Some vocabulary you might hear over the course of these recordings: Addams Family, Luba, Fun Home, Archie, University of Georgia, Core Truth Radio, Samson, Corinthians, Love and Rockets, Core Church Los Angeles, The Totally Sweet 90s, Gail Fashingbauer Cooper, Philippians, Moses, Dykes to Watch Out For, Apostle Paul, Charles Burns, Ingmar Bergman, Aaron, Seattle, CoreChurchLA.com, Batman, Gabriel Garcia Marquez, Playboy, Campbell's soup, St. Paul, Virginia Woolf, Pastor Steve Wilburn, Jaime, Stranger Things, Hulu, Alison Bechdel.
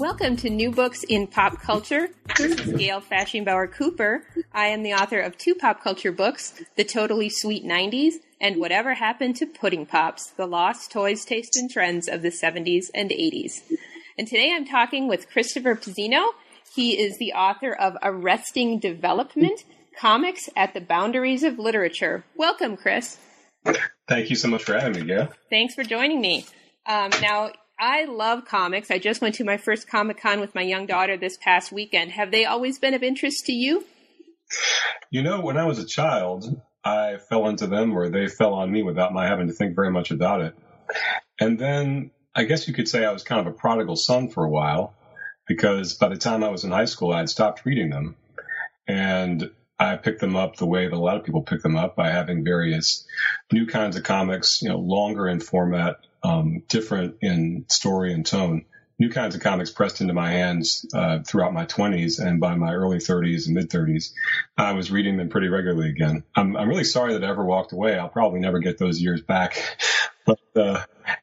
Welcome to New Books in Pop Culture. This is Gail Fashingbauer Cooper. I am the author of two pop culture books, The Totally Sweet 90s and Whatever Happened to Pudding Pops, The Lost Toys, Taste, and Trends of the 70s and 80s. And today I'm talking with Christopher Pizzino. He is the author of Arresting Development: Comics at the Boundaries of Literature. Welcome, Chris. Thank you so much for having me, Gail. Thanks for joining me. Now, I love comics. I just went to my first Comic-Con with my young daughter this past weekend. Have they always been of interest to you? You know, when I was a child, I fell into them or they fell on me without my having to think very much about it. And then I guess you could say I was kind of a prodigal son for a while, because by the time I was in high school, I had stopped reading them. And I picked them up the way that a lot of people pick them up, by having various new kinds of comics, you know, longer in format, different in story and tone, new kinds of comics pressed into my hands throughout my 20s. And by my early 30s and mid 30s, I was reading them pretty regularly again. I'm really sorry that I ever walked away. I'll probably never get those years back. But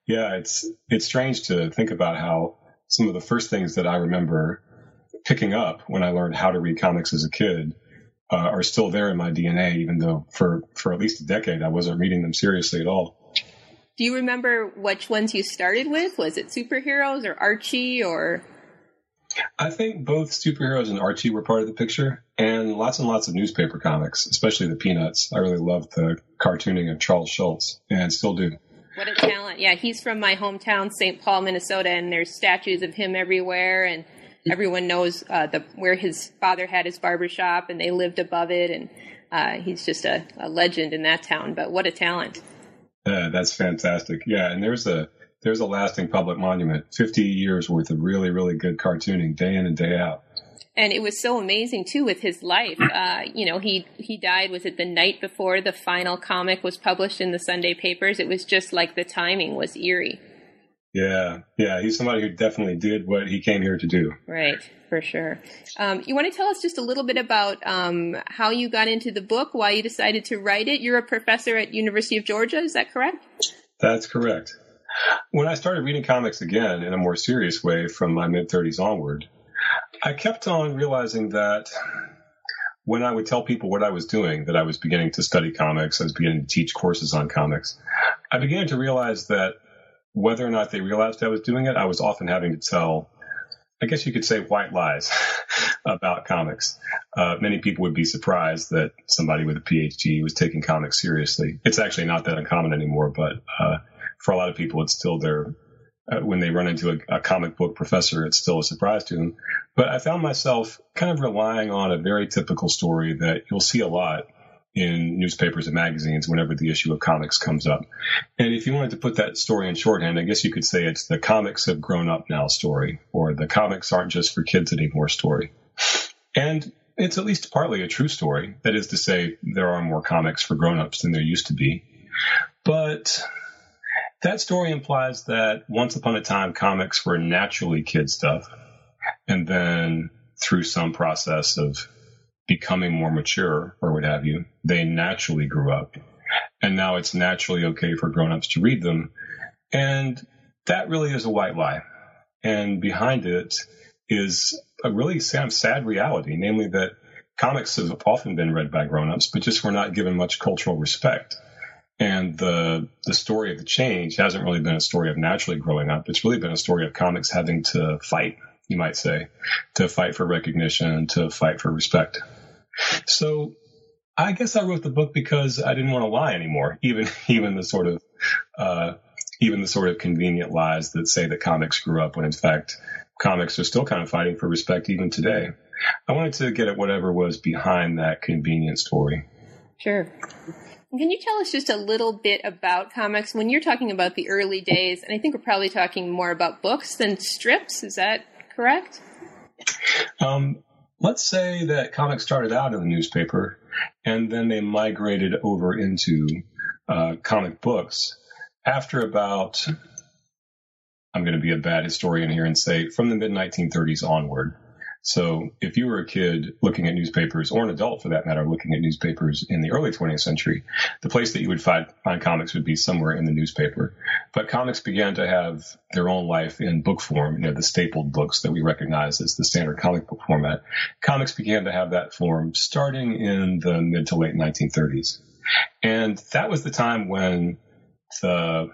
yeah, it's strange to think about how some of the first things that I remember picking up when I learned how to read comics as a kid are still there in my DNA, even though for at least a decade, I wasn't reading them seriously at all. Do you remember which ones you started with? Was it superheroes or Archie or? I think both superheroes and Archie were part of the picture, and lots of newspaper comics, especially the Peanuts. I really loved the cartooning of Charles Schulz and still do. What a talent. Yeah, he's from my hometown, St. Paul, Minnesota, and there's statues of him everywhere. And everyone knows where his father had his barbershop, and they lived above it. And he's just a legend in that town. But what a talent. That's fantastic. Yeah. And there's a lasting public monument, 50 years worth of really, really good cartooning day in and day out. And it was so amazing too, with his life. He died, was it the night before the final comic was published in the Sunday papers? It was just like the timing was eerie. Yeah. Yeah. He's somebody who definitely did what he came here to do. Right. For sure. You want to tell us just a little bit about how you got into the book, why you decided to write it? You're a professor at University of Georgia. Is that correct? That's correct. When I started reading comics again in a more serious way from my mid-30s onward, I kept on realizing that when I would tell people what I was doing, that I was beginning to study comics, I was beginning to teach courses on comics, I began to realize that whether or not they realized I was doing it, I was often having to tell, I guess you could say, white lies about comics. Many people would be surprised that somebody with a PhD was taking comics seriously. It's actually not that uncommon anymore, but for a lot of people, it's still there. When they run into a comic book professor, it's still a surprise to them. But I found myself kind of relying on a very typical story that you'll see a lot in newspapers and magazines whenever the issue of comics comes up. And if you wanted to put that story in shorthand, I guess you could say it's the comics have grown up now story, or the comics aren't just for kids anymore story. And it's at least partly a true story. That is to say, there are more comics for grown-ups than there used to be. But that story implies that once upon a time, comics were naturally kid stuff. And then through some process of becoming more mature or what have you, they naturally grew up. And now it's naturally okay for grownups to read them. And that really is a white lie. And behind it is a really sad reality, namely that comics have often been read by grownups, but just were not given much cultural respect. And the story of the change hasn't really been a story of naturally growing up. It's really been a story of comics having to fight, you might say, to fight for recognition, to fight for respect. So I guess I wrote the book because I didn't want to lie anymore, even the sort of convenient lies that say that comics grew up when, in fact, comics are still kind of fighting for respect even today. I wanted to get at whatever was behind that convenient story. Sure. Can you tell us just a little bit about comics? When you're talking about the early days, and I think we're probably talking more about books than strips, is that correct? Let's say that comics started out in the newspaper, and then they migrated over into comic books. After about, I'm going to be a bad historian here and say, from the mid-1930s onward. So if you were a kid looking at newspapers, or an adult for that matter, looking at newspapers in the early 20th century, the place that you would find comics would be somewhere in the newspaper. But comics began to have their own life in book form, you know, the stapled books that we recognize as the standard comic book format. Comics began to have that form starting in the mid to late 1930s. And that was the time when the,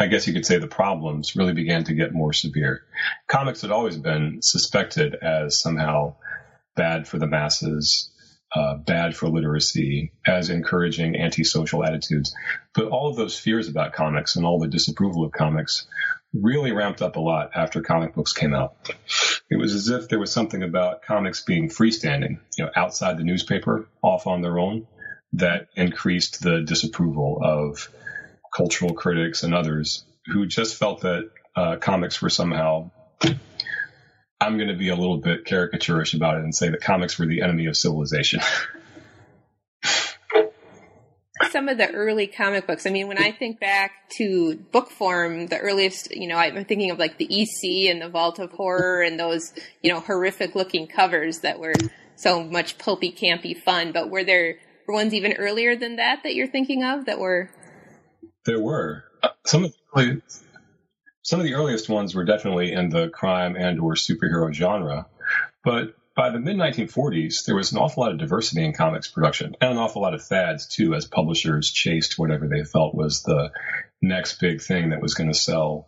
I guess you could say, the problems really began to get more severe. Comics had always been suspected as somehow bad for the masses, bad for literacy, as encouraging antisocial attitudes. But all of those fears about comics and all the disapproval of comics really ramped up a lot after comic books came out. It was as if there was something about comics being freestanding, you know, outside the newspaper, off on their own, that increased the disapproval of cultural critics and others who just felt that comics were somehow, I'm going to be a little bit caricaturish about it and say that comics were the enemy of civilization. Some of the early comic books, I mean, when I think back to book form, the earliest, you know, I'm thinking of like the EC and the Vault of Horror and those, you know, horrific looking covers that were so much pulpy, campy fun. But were there ones even earlier than that that you're thinking of that were? There were. Some of the earliest ones were definitely in the crime and or superhero genre. But by the mid-1940s, there was an awful lot of diversity in comics production and an awful lot of fads, too, as publishers chased whatever they felt was the next big thing that was going to sell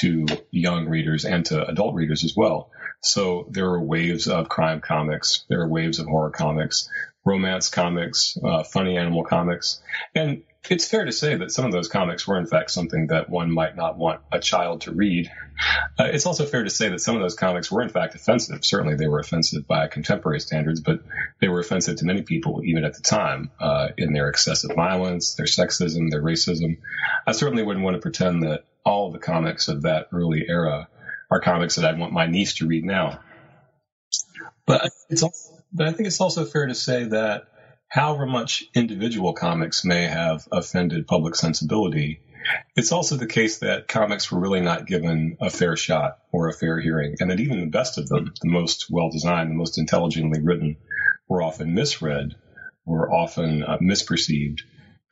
to young readers and to adult readers as well. So there were waves of crime comics. There were waves of horror comics, romance comics, funny animal comics. And it's fair to say that some of those comics were, in fact, something that one might not want a child to read. It's also fair to say that some of those comics were, in fact, offensive. Certainly they were offensive by contemporary standards, but they were offensive to many people, even at the time, in their excessive violence, their sexism, their racism. I certainly wouldn't want to pretend that all the comics of that early era are comics that I'd want my niece to read now. But I think it's also fair to say that however much individual comics may have offended public sensibility, it's also the case that comics were really not given a fair shot or a fair hearing, and that even the best of them, the most well-designed, the most intelligently written, were often misread, were often misperceived,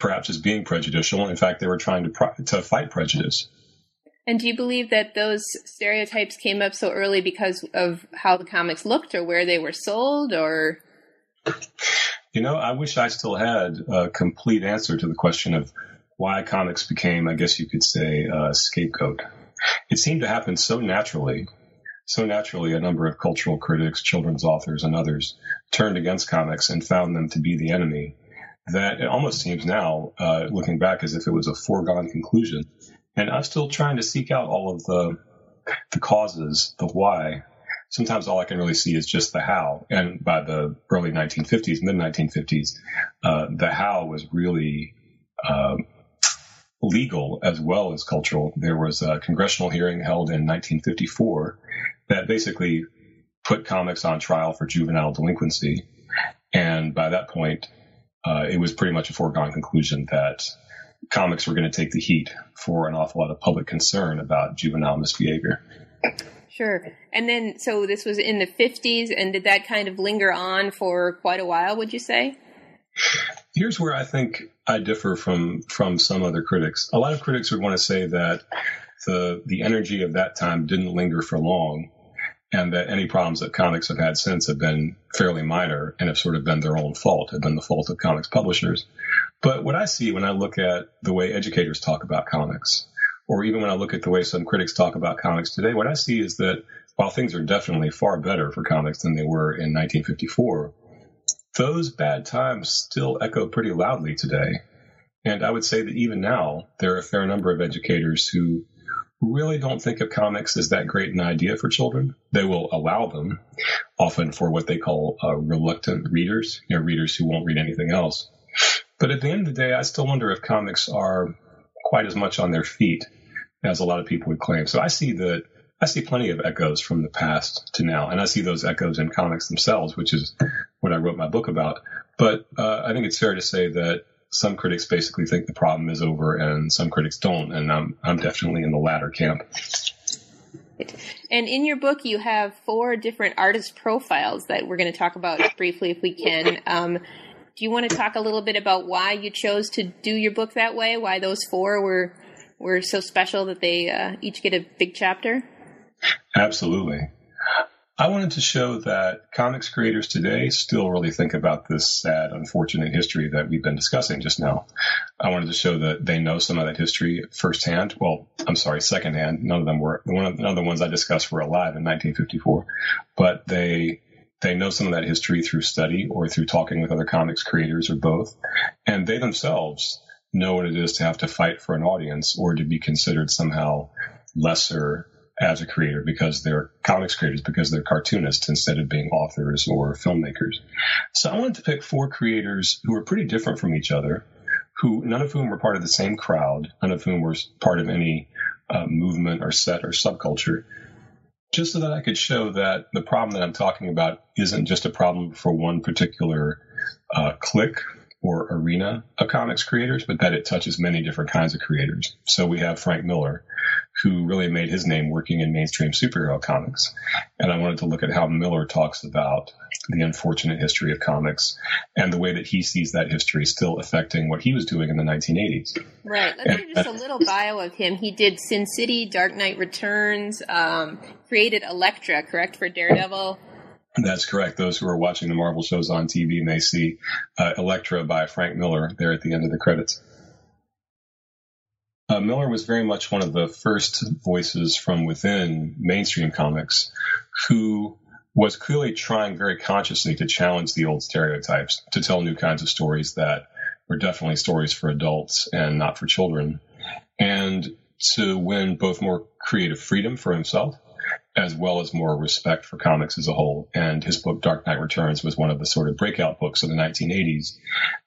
perhaps as being prejudicial. In fact, they were trying to fight prejudice. And do you believe that those stereotypes came up so early because of how the comics looked or where they were sold, or? You know, I wish I still had a complete answer to the question of why comics became, I guess you could say, a scapegoat. It seemed to happen so naturally. So naturally, a number of cultural critics, children's authors, and others turned against comics and found them to be the enemy that it almost seems now, looking back, as if it was a foregone conclusion. And I'm still trying to seek out all of the causes, the why. Sometimes all I can really see is just the how. And by the early 1950s, mid-1950s, the how was really legal as well as cultural. There was a congressional hearing held in 1954 that basically put comics on trial for juvenile delinquency. And by that point, it was pretty much a foregone conclusion that comics were going to take the heat for an awful lot of public concern about juvenile misbehavior. Sure. And then, so this was in the 50s, and did that kind of linger on for quite a while, would you say? Here's where I think I differ from some other critics. A lot of critics would want to say that the energy of that time didn't linger for long, and that any problems that comics have had since have been fairly minor and have sort of been their own fault, have been the fault of comics publishers. But what I see when I look at the way educators talk about comics, or even when I look at the way some critics talk about comics today, what I see is that while things are definitely far better for comics than they were in 1954, those bad times still echo pretty loudly today. And I would say that even now, there are a fair number of educators who really don't think of comics as that great an idea for children. They will allow them, often for what they call reluctant readers, you know, readers who won't read anything else. But at the end of the day, I still wonder if comics are quite as much on their feet as a lot of people would claim. So I see plenty of echoes from the past to now, and I see those echoes in comics themselves, which is what I wrote my book about. But I think it's fair to say that some critics basically think the problem is over, and some critics don't, and I'm definitely in the latter camp. And in your book, you have 4 different artist profiles that we're going to talk about briefly if we can. Do you want to talk a little bit about why you chose to do your book that way, why those 4 were so special that they each get a big chapter? Absolutely. I wanted to show that comics creators today still really think about this sad, unfortunate history that we've been discussing just now. I wanted to show that they know some of that history firsthand. Well, I'm sorry, secondhand. None of the ones I discussed were alive in 1954, but they know some of that history through study or through talking with other comics creators or both. And they themselves know what it is to have to fight for an audience or to be considered somehow lesser as a creator because they're comics creators, because they're cartoonists instead of being authors or filmmakers. So I wanted to pick 4 creators who are pretty different from each other, none of whom were part of the same crowd, none of whom were part of any movement or set or subculture, just so that I could show that the problem that I'm talking about isn't just a problem for one particular clique or arena of comics creators, but that it touches many different kinds of creators. So we have Frank Miller, who really made his name working in mainstream superhero comics. And I wanted to look at how Miller talks about the unfortunate history of comics and the way that he sees that history still affecting what he was doing in the 1980s. Right. Let's do just a little bio of him. He did Sin City, Dark Knight Returns, created Elektra, correct, for Daredevil? That's correct. Those who are watching the Marvel shows on TV may see Elektra by Frank Miller there at the end of the credits. Miller was very much one of the first voices from within mainstream comics who was clearly trying very consciously to challenge the old stereotypes, to tell new kinds of stories that were definitely stories for adults and not for children, and to win both more creative freedom for himself as well as more respect for comics as a whole. And his book, Dark Knight Returns, was one of the sort of breakout books of the 1980s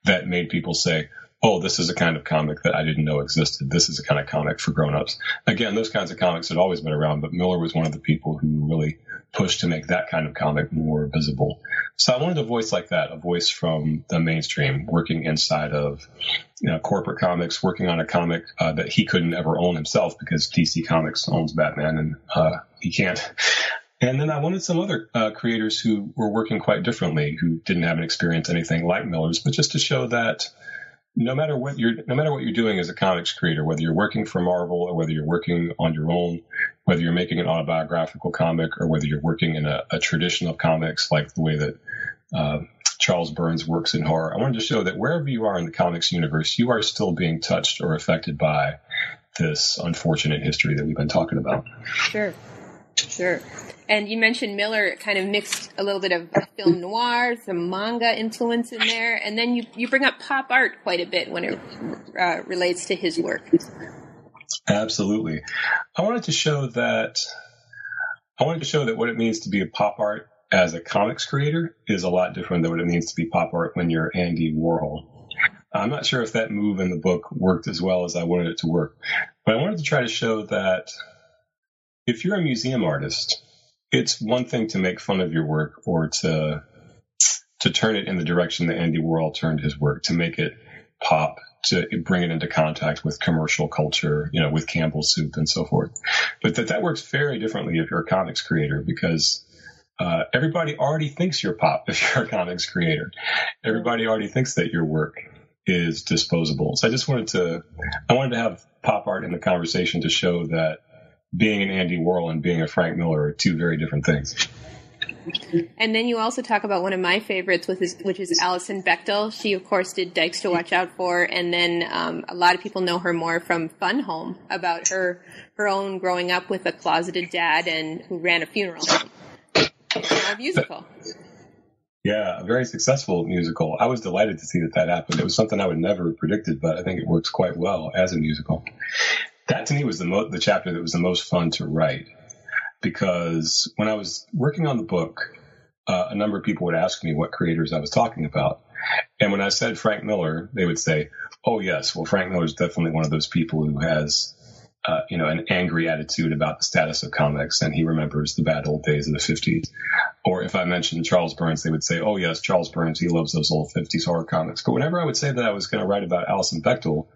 that made people say, oh, this is a kind of comic that I didn't know existed. This is a kind of comic for grown-ups. Again, those kinds of comics had always been around, but Miller was one of the people who really pushed to make that kind of comic more visible. So I wanted a voice like that, a voice from the mainstream, working inside of corporate comics, working on a comic that he couldn't ever own himself because DC Comics owns Batman and he can't. And then I wanted some other creators who were working quite differently, who didn't have an experience anything like Miller's, but just to show that no matter what you're doing as a comics creator, whether you're working for Marvel or whether you're working on your own, whether you're making an autobiographical comic or whether you're working in a traditional comics like the way that Charles Burns works in horror, I wanted to show that wherever you are in the comics universe, you are still being touched or affected by this unfortunate history that we've been talking about. Sure. And you mentioned Miller kind of mixed a little bit of film noir, some manga influence in there, and then you bring up pop art quite a bit when it relates to his work. Absolutely. I wanted to show that what it means to be a pop art as a comics creator is a lot different than what it means to be pop art when you're Andy Warhol. I'm not sure if that move in the book worked as well as I wanted it to work, but I wanted to try to show that if you're a museum artist, it's one thing to make fun of your work or to turn it in the direction that Andy Warhol turned his work, to make it pop, to bring it into contact with commercial culture, with Campbell's soup and so forth. But that works very differently if you're a comics creator because everybody already thinks you're pop if you're a comics creator. Everybody already thinks that your work is disposable. So I wanted to have pop art in the conversation to show that being an Andy Warhol and being a Frank Miller are two very different things. And then you also talk about one of my favorites, which is Alison Bechdel. She, of course, did Dykes to Watch Out For, and then a lot of people know her more from Fun Home, about her own growing up with a closeted dad and who ran a funeral home. A musical. Yeah, a very successful musical. I was delighted to see that happened. It was something I would never have predicted, but I think it works quite well as a musical. That to me was the chapter that was the most fun to write because when I was working on the book, a number of people would ask me what creators I was talking about. And when I said Frank Miller, they would say, oh, yes, well, Frank Miller is definitely one of those people who has, an angry attitude about the status of comics, and he remembers the bad old days of the 50s. Or if I mentioned Charles Burns, they would say, oh, yes, Charles Burns, he loves those old 50s horror comics. But whenever I would say that I was going to write about Alison Bechdel,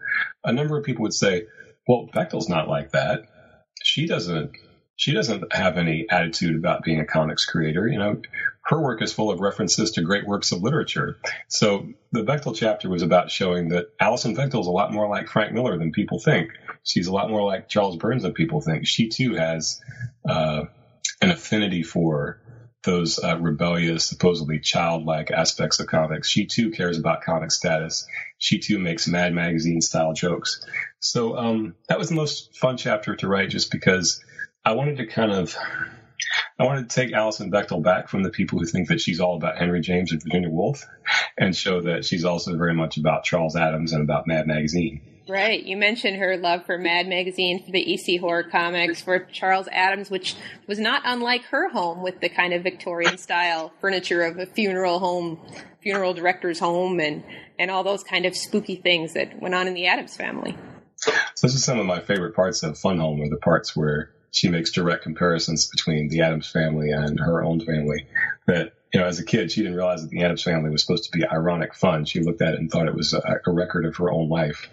a number of people would say, well, Bechdel's not like that. She doesn't have any attitude about being a comics creator. You know, her work is full of references to great works of literature. So the Bechdel chapter was about showing that Alison Bechdel is a lot more like Frank Miller than people think. She's a lot more like Charles Burns than people think. She, too, has an affinity for those rebellious, supposedly childlike aspects of comics. She, too, cares about comic status. She, too, makes Mad Magazine-style jokes. So that was the most fun chapter to write, just because I wanted to take Alison Bechdel back from the people who think that she's all about Henry James and Virginia Woolf, and show that she's also very much about Charles Addams and about Mad Magazine. Right. You mentioned her love for Mad Magazine, for the EC horror comics, for Charles Addams, which was not unlike her home, with the kind of Victorian-style furniture of a funeral home, funeral director's home, and all those kind of spooky things that went on in the Addams family. So this is some of my favorite parts of Fun Home, are the parts where she makes direct comparisons between the Addams family and her own family. That, you know, as a kid, she didn't realize that the Addams family was supposed to be ironic fun. She looked at it and thought it was a record of her own life.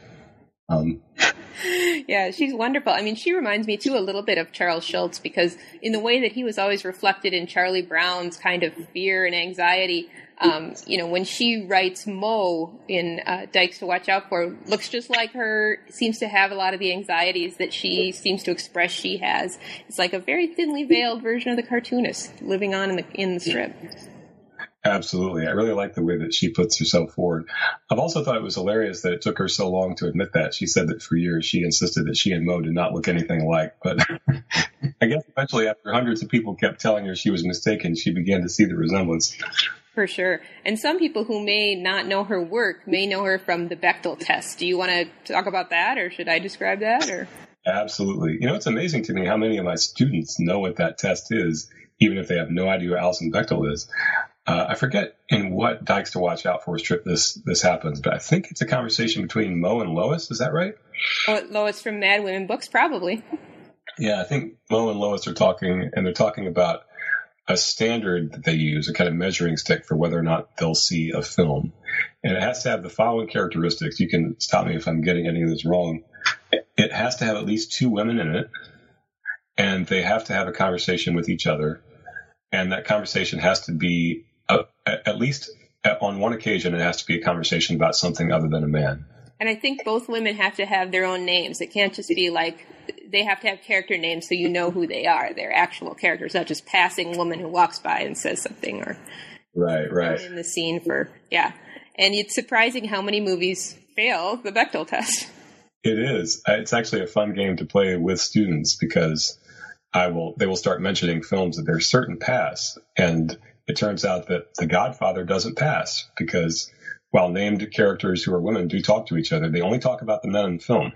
Yeah, she's wonderful. I mean, she reminds me, too, a little bit of Charles Schulz, because in the way that he was always reflected in Charlie Brown's kind of fear and anxiety, when she writes Mo in Dykes to Watch Out For, looks just like her, seems to have a lot of the anxieties that she seems to express she has. It's like a very thinly veiled version of the cartoonist living on in the strip. Absolutely. I really like the way that she puts herself forward. I've also thought it was hilarious that it took her so long to admit that. She said that for years she insisted that she and Mo did not look anything alike. But I guess eventually, after hundreds of people kept telling her she was mistaken, she began to see the resemblance. For sure. And some people who may not know her work may know her from the Bechdel test. Do you want to talk about that, or should I describe that? Or? Absolutely. You know, it's amazing to me how many of my students know what that test is, even if they have no idea who Alison Bechdel is. I forget in what Dykes to Watch Out For strip this happens, but I think it's a conversation between Mo and Lois. Is that right? Oh, Lois from Mad Women Books, probably. Yeah, I think Mo and Lois are talking, and they're talking about a standard that they use, a kind of measuring stick for whether or not they'll see a film. And it has to have the following characteristics. You can stop me if I'm getting any of this wrong. It has to have at least two women in it, and they have to have a conversation with each other. And that conversation has to be, at least on one occasion, it has to be a conversation about something other than a man. And I think both women have to have their own names. It can't just be like, they have to have character names so you know who they are. They're actual characters, not just passing woman who walks by and says something. Or right. In the scene for, yeah. And it's surprising how many movies fail the Bechdel test. It is. It's actually a fun game to play with students, because they will start mentioning films that they're certain pass, and it turns out that The Godfather doesn't pass, because while named characters who are women do talk to each other, they only talk about the men in film.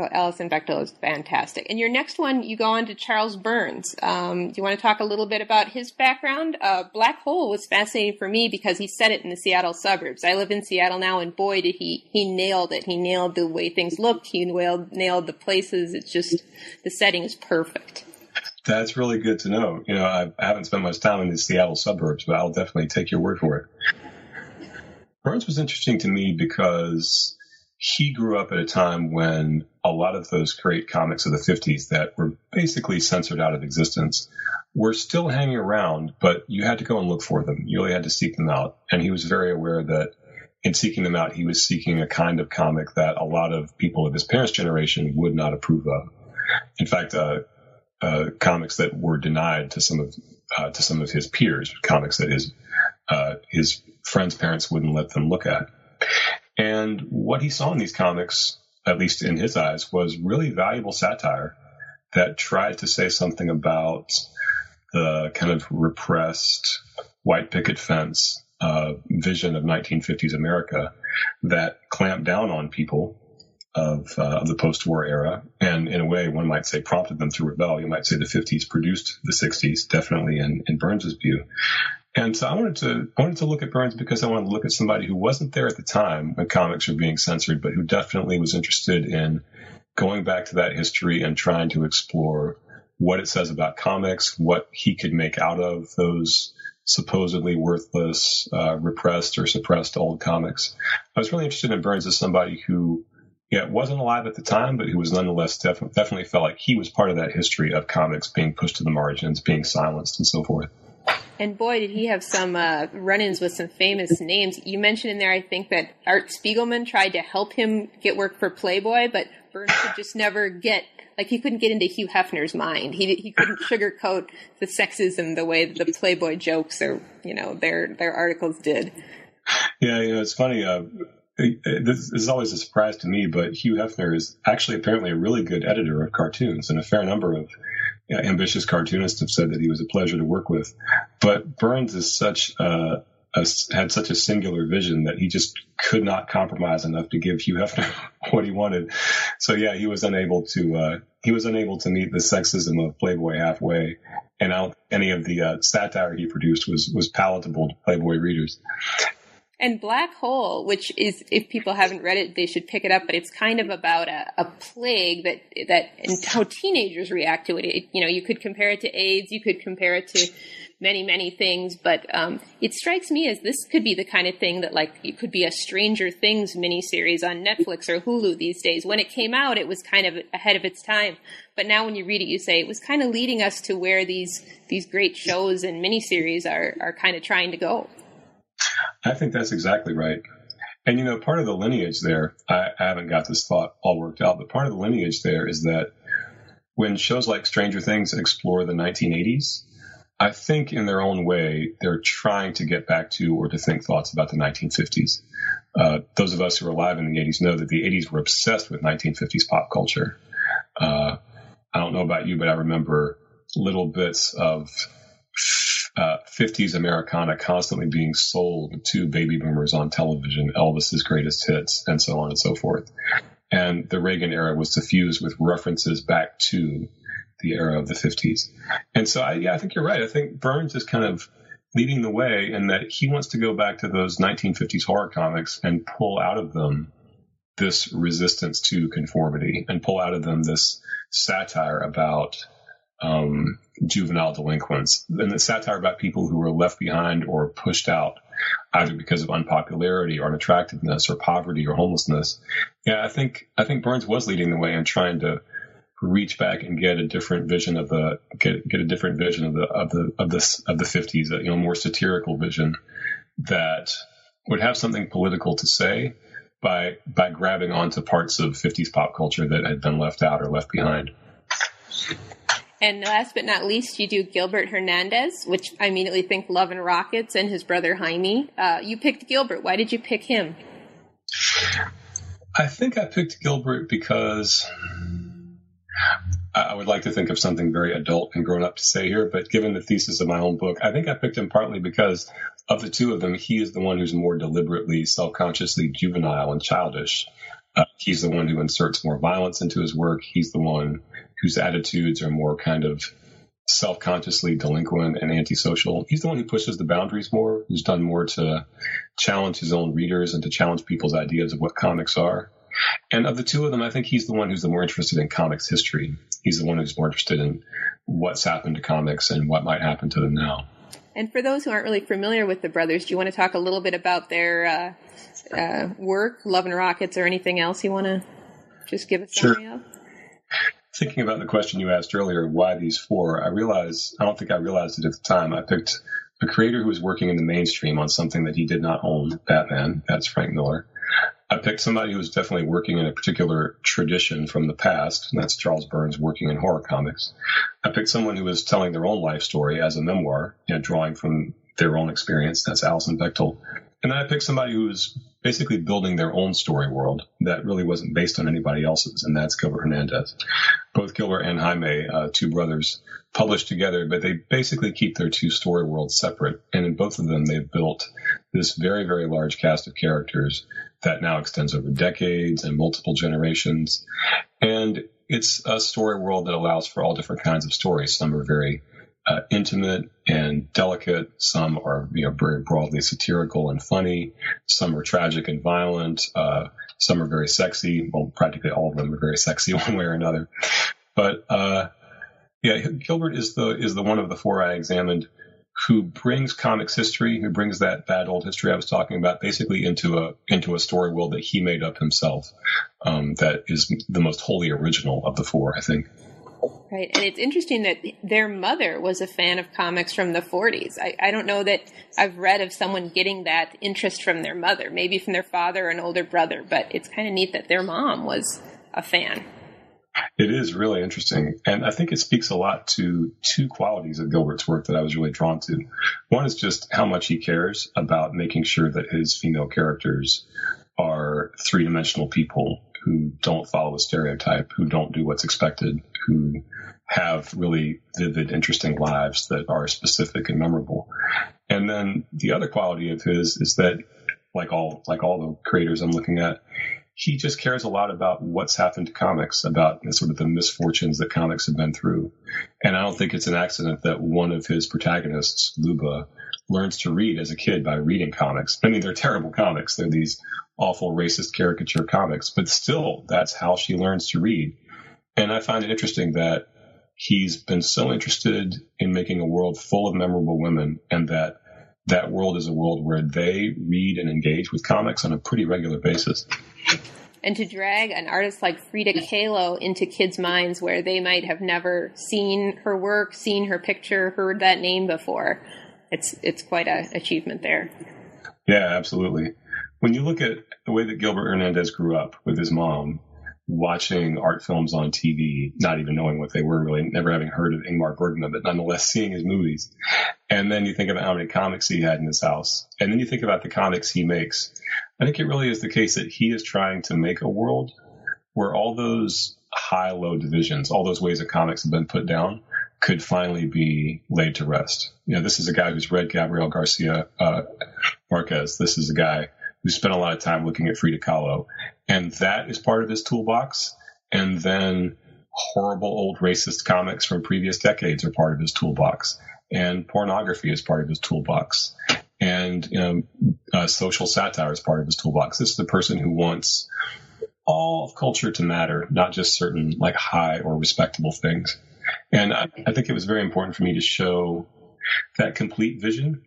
So Alison Bechdel is fantastic. And your next one, you go on to Charles Burns. Do you want to talk a little bit about his background? Black Hole was fascinating for me because he set it in the Seattle suburbs. I live in Seattle now, and boy, did he nailed it. He nailed the way things looked. He nailed the places. It's just, the setting is perfect. That's really good to know. You know, I haven't spent much time in the Seattle suburbs, but I'll definitely take your word for it. Burns was interesting to me because he grew up at a time when a lot of those great comics of the 50s that were basically censored out of existence were still hanging around, but you had to go and look for them. You really had to seek them out. And he was very aware that in seeking them out, he was seeking a kind of comic that a lot of people of his parents' generation would not approve of. In fact, comics that were denied to some of his peers, comics that his friends' parents wouldn't let them look at. And what he saw in these comics, at least in his eyes, was really valuable satire that tried to say something about the kind of repressed white picket fence vision of 1950s America that clamped down on people of the post-war era, and in a way, one might say prompted them to rebel. You might say the 50s produced the 60s, definitely in Burns's view. And so I wanted to look at Burns because I wanted to look at somebody who wasn't there at the time when comics were being censored, but who definitely was interested in going back to that history and trying to explore what it says about comics, what he could make out of those supposedly worthless, repressed or suppressed old comics. I was really interested in Burns as somebody who wasn't alive at the time, but who was nonetheless definitely felt like he was part of that history of comics being pushed to the margins, being silenced, and so forth. And boy, did he have some run-ins with some famous names. You mentioned in there, I think, that Art Spiegelman tried to help him get work for Playboy, but Burns could just never get, like, he couldn't get into Hugh Hefner's mind. He couldn't sugarcoat the sexism the way that the Playboy jokes or, their articles did. Yeah, it's funny. This is always a surprise to me, but Hugh Hefner is actually apparently a really good editor of cartoons, and a fair number of ambitious cartoonists have said that he was a pleasure to work with. But Burns is had such a singular vision that he just could not compromise enough to give Hugh Hefner what he wanted. So he was unable to meet the sexism of Playboy halfway, and I don't think any of the satire he produced was palatable to Playboy readers. And Black Hole, which is, if people haven't read it, they should pick it up, but it's kind of about a plague that and how teenagers react to it. You could compare it to AIDS, you could compare it to many, many things, but it strikes me as this could be the kind of thing that, like, it could be a Stranger Things miniseries on Netflix or Hulu these days. When it came out, it was kind of ahead of its time, but now when you read it, you say it was kind of leading us to where these great shows and miniseries are kind of trying to go. I think that's exactly right. And, part of the lineage there, I haven't got this thought all worked out, but part of the lineage there is that when shows like Stranger Things explore the 1980s, I think in their own way, they're trying to get back to or to think thoughts about the 1950s. Those of us who were alive in the 80s know that the 80s were obsessed with 1950s pop culture. I don't know about you, but I remember little bits of 50s Americana constantly being sold to baby boomers on television, Elvis's greatest hits, and so on and so forth. And the Reagan era was suffused with references back to the era of the 50s. And so I think you're right. I think Burns is kind of leading the way in that he wants to go back to those 1950s horror comics and pull out of them this resistance to conformity and pull out of them this satire about juvenile delinquents, and the satire about people who were left behind or pushed out either because of unpopularity or unattractiveness or poverty or homelessness. Yeah, I think Burns was leading the way in trying to reach back and get a different vision of the of the 50s, a more satirical vision that would have something political to say by grabbing onto parts of 50s pop culture that had been left out or left behind. And last but not least, you do Gilbert Hernandez, which I immediately think Love and Rockets and his brother Jaime. You picked Gilbert. Why did you pick him? I think I picked Gilbert because I would like to think of something very adult and grown up to say here, but given the thesis of my own book, I think I picked him partly because of the two of them, he is the one who's more deliberately, self-consciously juvenile and childish. He's the one who inserts more violence into his work. He's the one whose attitudes are more kind of self-consciously delinquent and antisocial. He's the one who pushes the boundaries more, who's done more to challenge his own readers and to challenge people's ideas of what comics are. And of the two of them, I think he's the one who's the more interested in comics history. He's the one who's more interested in what's happened to comics and what might happen to them now. And for those who aren't really familiar with the brothers, do you want to talk a little bit about their work, Love and Rockets, or anything else you want to just give a summary of? Thinking about the question you asked earlier, why these four, I don't think I realized it at the time. I picked a creator who was working in the mainstream on something that he did not own, Batman. That's Frank Miller. I picked somebody who was definitely working in a particular tradition from the past, and that's Charles Burns working in horror comics. I picked someone who was telling their own life story as a memoir, drawing from their own experience. That's Alison Bechdel. And then I picked somebody who was basically building their own story world that really wasn't based on anybody else's, and that's Gilbert Hernandez. Both Gilbert and Jaime, two brothers, published together, but they basically keep their two story worlds separate. And in both of them, they've built this very, very large cast of characters that now extends over decades and multiple generations. And it's a story world that allows for all different kinds of stories. Some are very intimate and delicate. Some are, very broadly satirical and funny. Some are tragic and violent. Some are very sexy. Well, practically all of them are very sexy one way or another. But Gilbert is the one of the four I examined who brings comics history, who brings that bad old history I was talking about, basically into a story world that he made up himself. That is the most wholly original of the four, I think. Right. And it's interesting that their mother was a fan of comics from the 40s. I don't know that I've read of someone getting that interest from their mother, maybe from their father or an older brother, but it's kind of neat that their mom was a fan. It is really interesting. And I think it speaks a lot to two qualities of Gilbert's work that I was really drawn to. One is just how much he cares about making sure that his female characters are three-dimensional people who don't follow a stereotype, who don't do what's expected, who have really vivid, interesting lives that are specific and memorable. And then the other quality of his is that, like all the creators I'm looking at, he just cares a lot about what's happened to comics, about sort of the misfortunes that comics have been through. And I don't think it's an accident that one of his protagonists, Luba, learns to read as a kid by reading comics. I mean, they're terrible comics. They're these awful racist caricature comics, but still that's how she learns to read. And I find it interesting that he's been so interested in making a world full of memorable women, and that world is a world where they read and engage with comics on a pretty regular basis. And to drag an artist like Frida Kahlo into kids' minds where they might have never seen her work, seen her picture, heard that name before, it's quite an achievement there. Yeah, absolutely. When you look at the way that Gilbert Hernandez grew up with his mom, watching art films on TV, not even knowing what they were really, never having heard of Ingmar Bergman, but nonetheless seeing his movies. And then you think about how many comics he had in his house. And then you think about the comics he makes. I think it really is the case that he is trying to make a world where all those high-low divisions, all those ways that comics have been put down, could finally be laid to rest. This is a guy who's read Gabriel Garcia Marquez. This is a guy who spent a lot of time looking at Frida Kahlo. And that is part of his toolbox. And then horrible old racist comics from previous decades are part of his toolbox. And pornography is part of his toolbox. And social satire is part of his toolbox. This is the person who wants all of culture to matter, not just certain high or respectable things. And I think it was very important for me to show that complete vision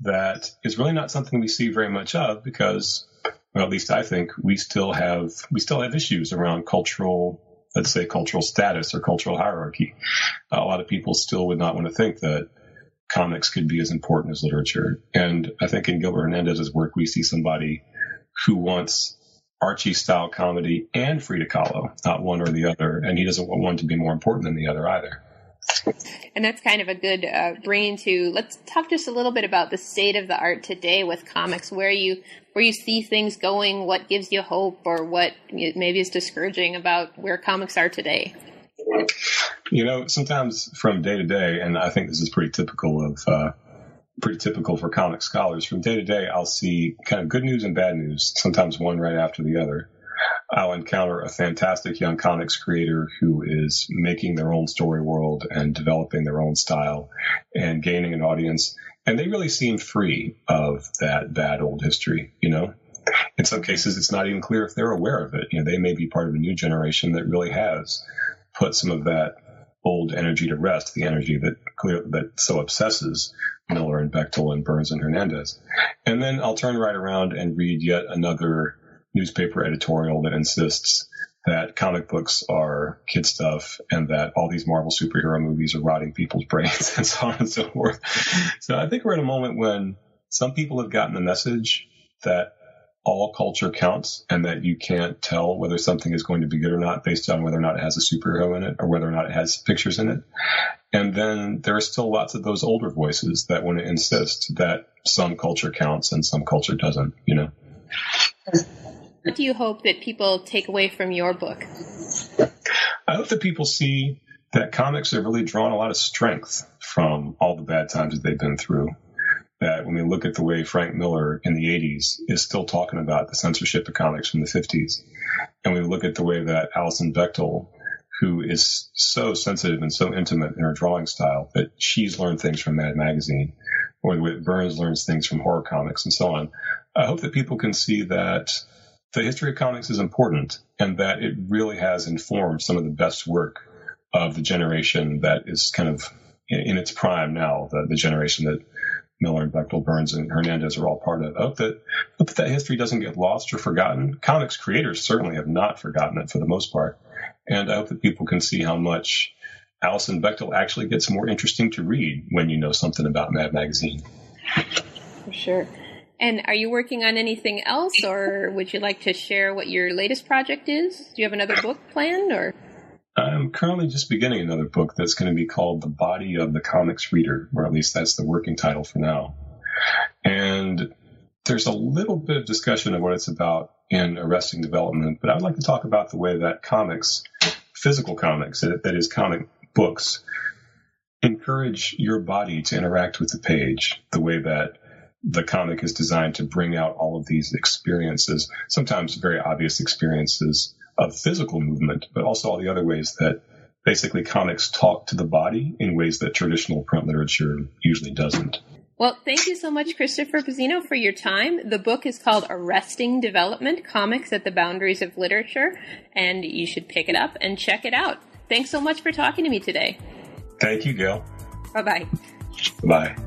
that is really not something we see very much of because, well, at least I think we still have issues around cultural status or cultural hierarchy. A lot of people still would not want to think that comics could be as important as literature. And I think in Gilbert Hernandez's work, we see somebody who wants Archie-style comedy and Frida Kahlo, not one or the other. And he doesn't want one to be more important than the other either. And that's kind of a good bringing to. Let's talk just a little bit about the state of the art today with comics, where you see things going, what gives you hope, or what maybe is discouraging about where comics are today. Sometimes from day to day, and I think this is pretty typical for comic scholars. From day to day, I'll see kind of good news and bad news, sometimes one right after the other. I'll encounter a fantastic young comics creator who is making their own story world and developing their own style and gaining an audience. And they really seem free of that bad old history, In some cases, it's not even clear if they're aware of it. They may be part of a new generation that really has put some of that old energy to rest, the energy that so obsesses Miller and Bechdel and Burns and Hernandez. And then I'll turn right around and read yet another newspaper editorial that insists that comic books are kid stuff and that all these Marvel superhero movies are rotting people's brains and so on and so forth. So I think we're in a moment when some people have gotten the message that all culture counts and that you can't tell whether something is going to be good or not based on whether or not it has a superhero in it or whether or not it has pictures in it. And then there are still lots of those older voices that want to insist that some culture counts and some culture doesn't. What do you hope that people take away from your book? I hope that people see that comics have really drawn a lot of strength from all the bad times that they've been through. That when we look at the way Frank Miller in the 80s is still talking about the censorship of comics from the 50s, and we look at the way that Alison Bechdel, who is so sensitive and so intimate in her drawing style, that she's learned things from Mad Magazine, or the way that Burns learns things from horror comics and so on. I hope that people can see that the history of comics is important and that it really has informed some of the best work of the generation that is kind of in its prime now, the generation that Miller and Bechdel, Burns and Hernandez are all part of. I hope that history doesn't get lost or forgotten. Comics creators certainly have not forgotten it for the most part. And I hope that people can see how much Alison Bechdel actually gets more interesting to read when you know something about Mad Magazine. For sure. And are you working on anything else, or would you like to share what your latest project is? Do you have another book planned, or? I'm currently just beginning another book that's going to be called The Body of the Comics Reader, or at least that's the working title for now. And there's a little bit of discussion of what it's about in Arresting Development, but I'd like to talk about the way that comics, physical comics, that is comic books, encourage your body to interact with the page, the way that the comic is designed to bring out all of these experiences, sometimes very obvious experiences of physical movement, but also all the other ways that basically comics talk to the body in ways that traditional print literature usually doesn't. Well, thank you so much, Christopher Pizzino, for your time. The book is called Arresting Development: Comics at the Boundaries of Literature, and you should pick it up and check it out. Thanks so much for talking to me today. Thank you, Gail. Bye-bye. Bye.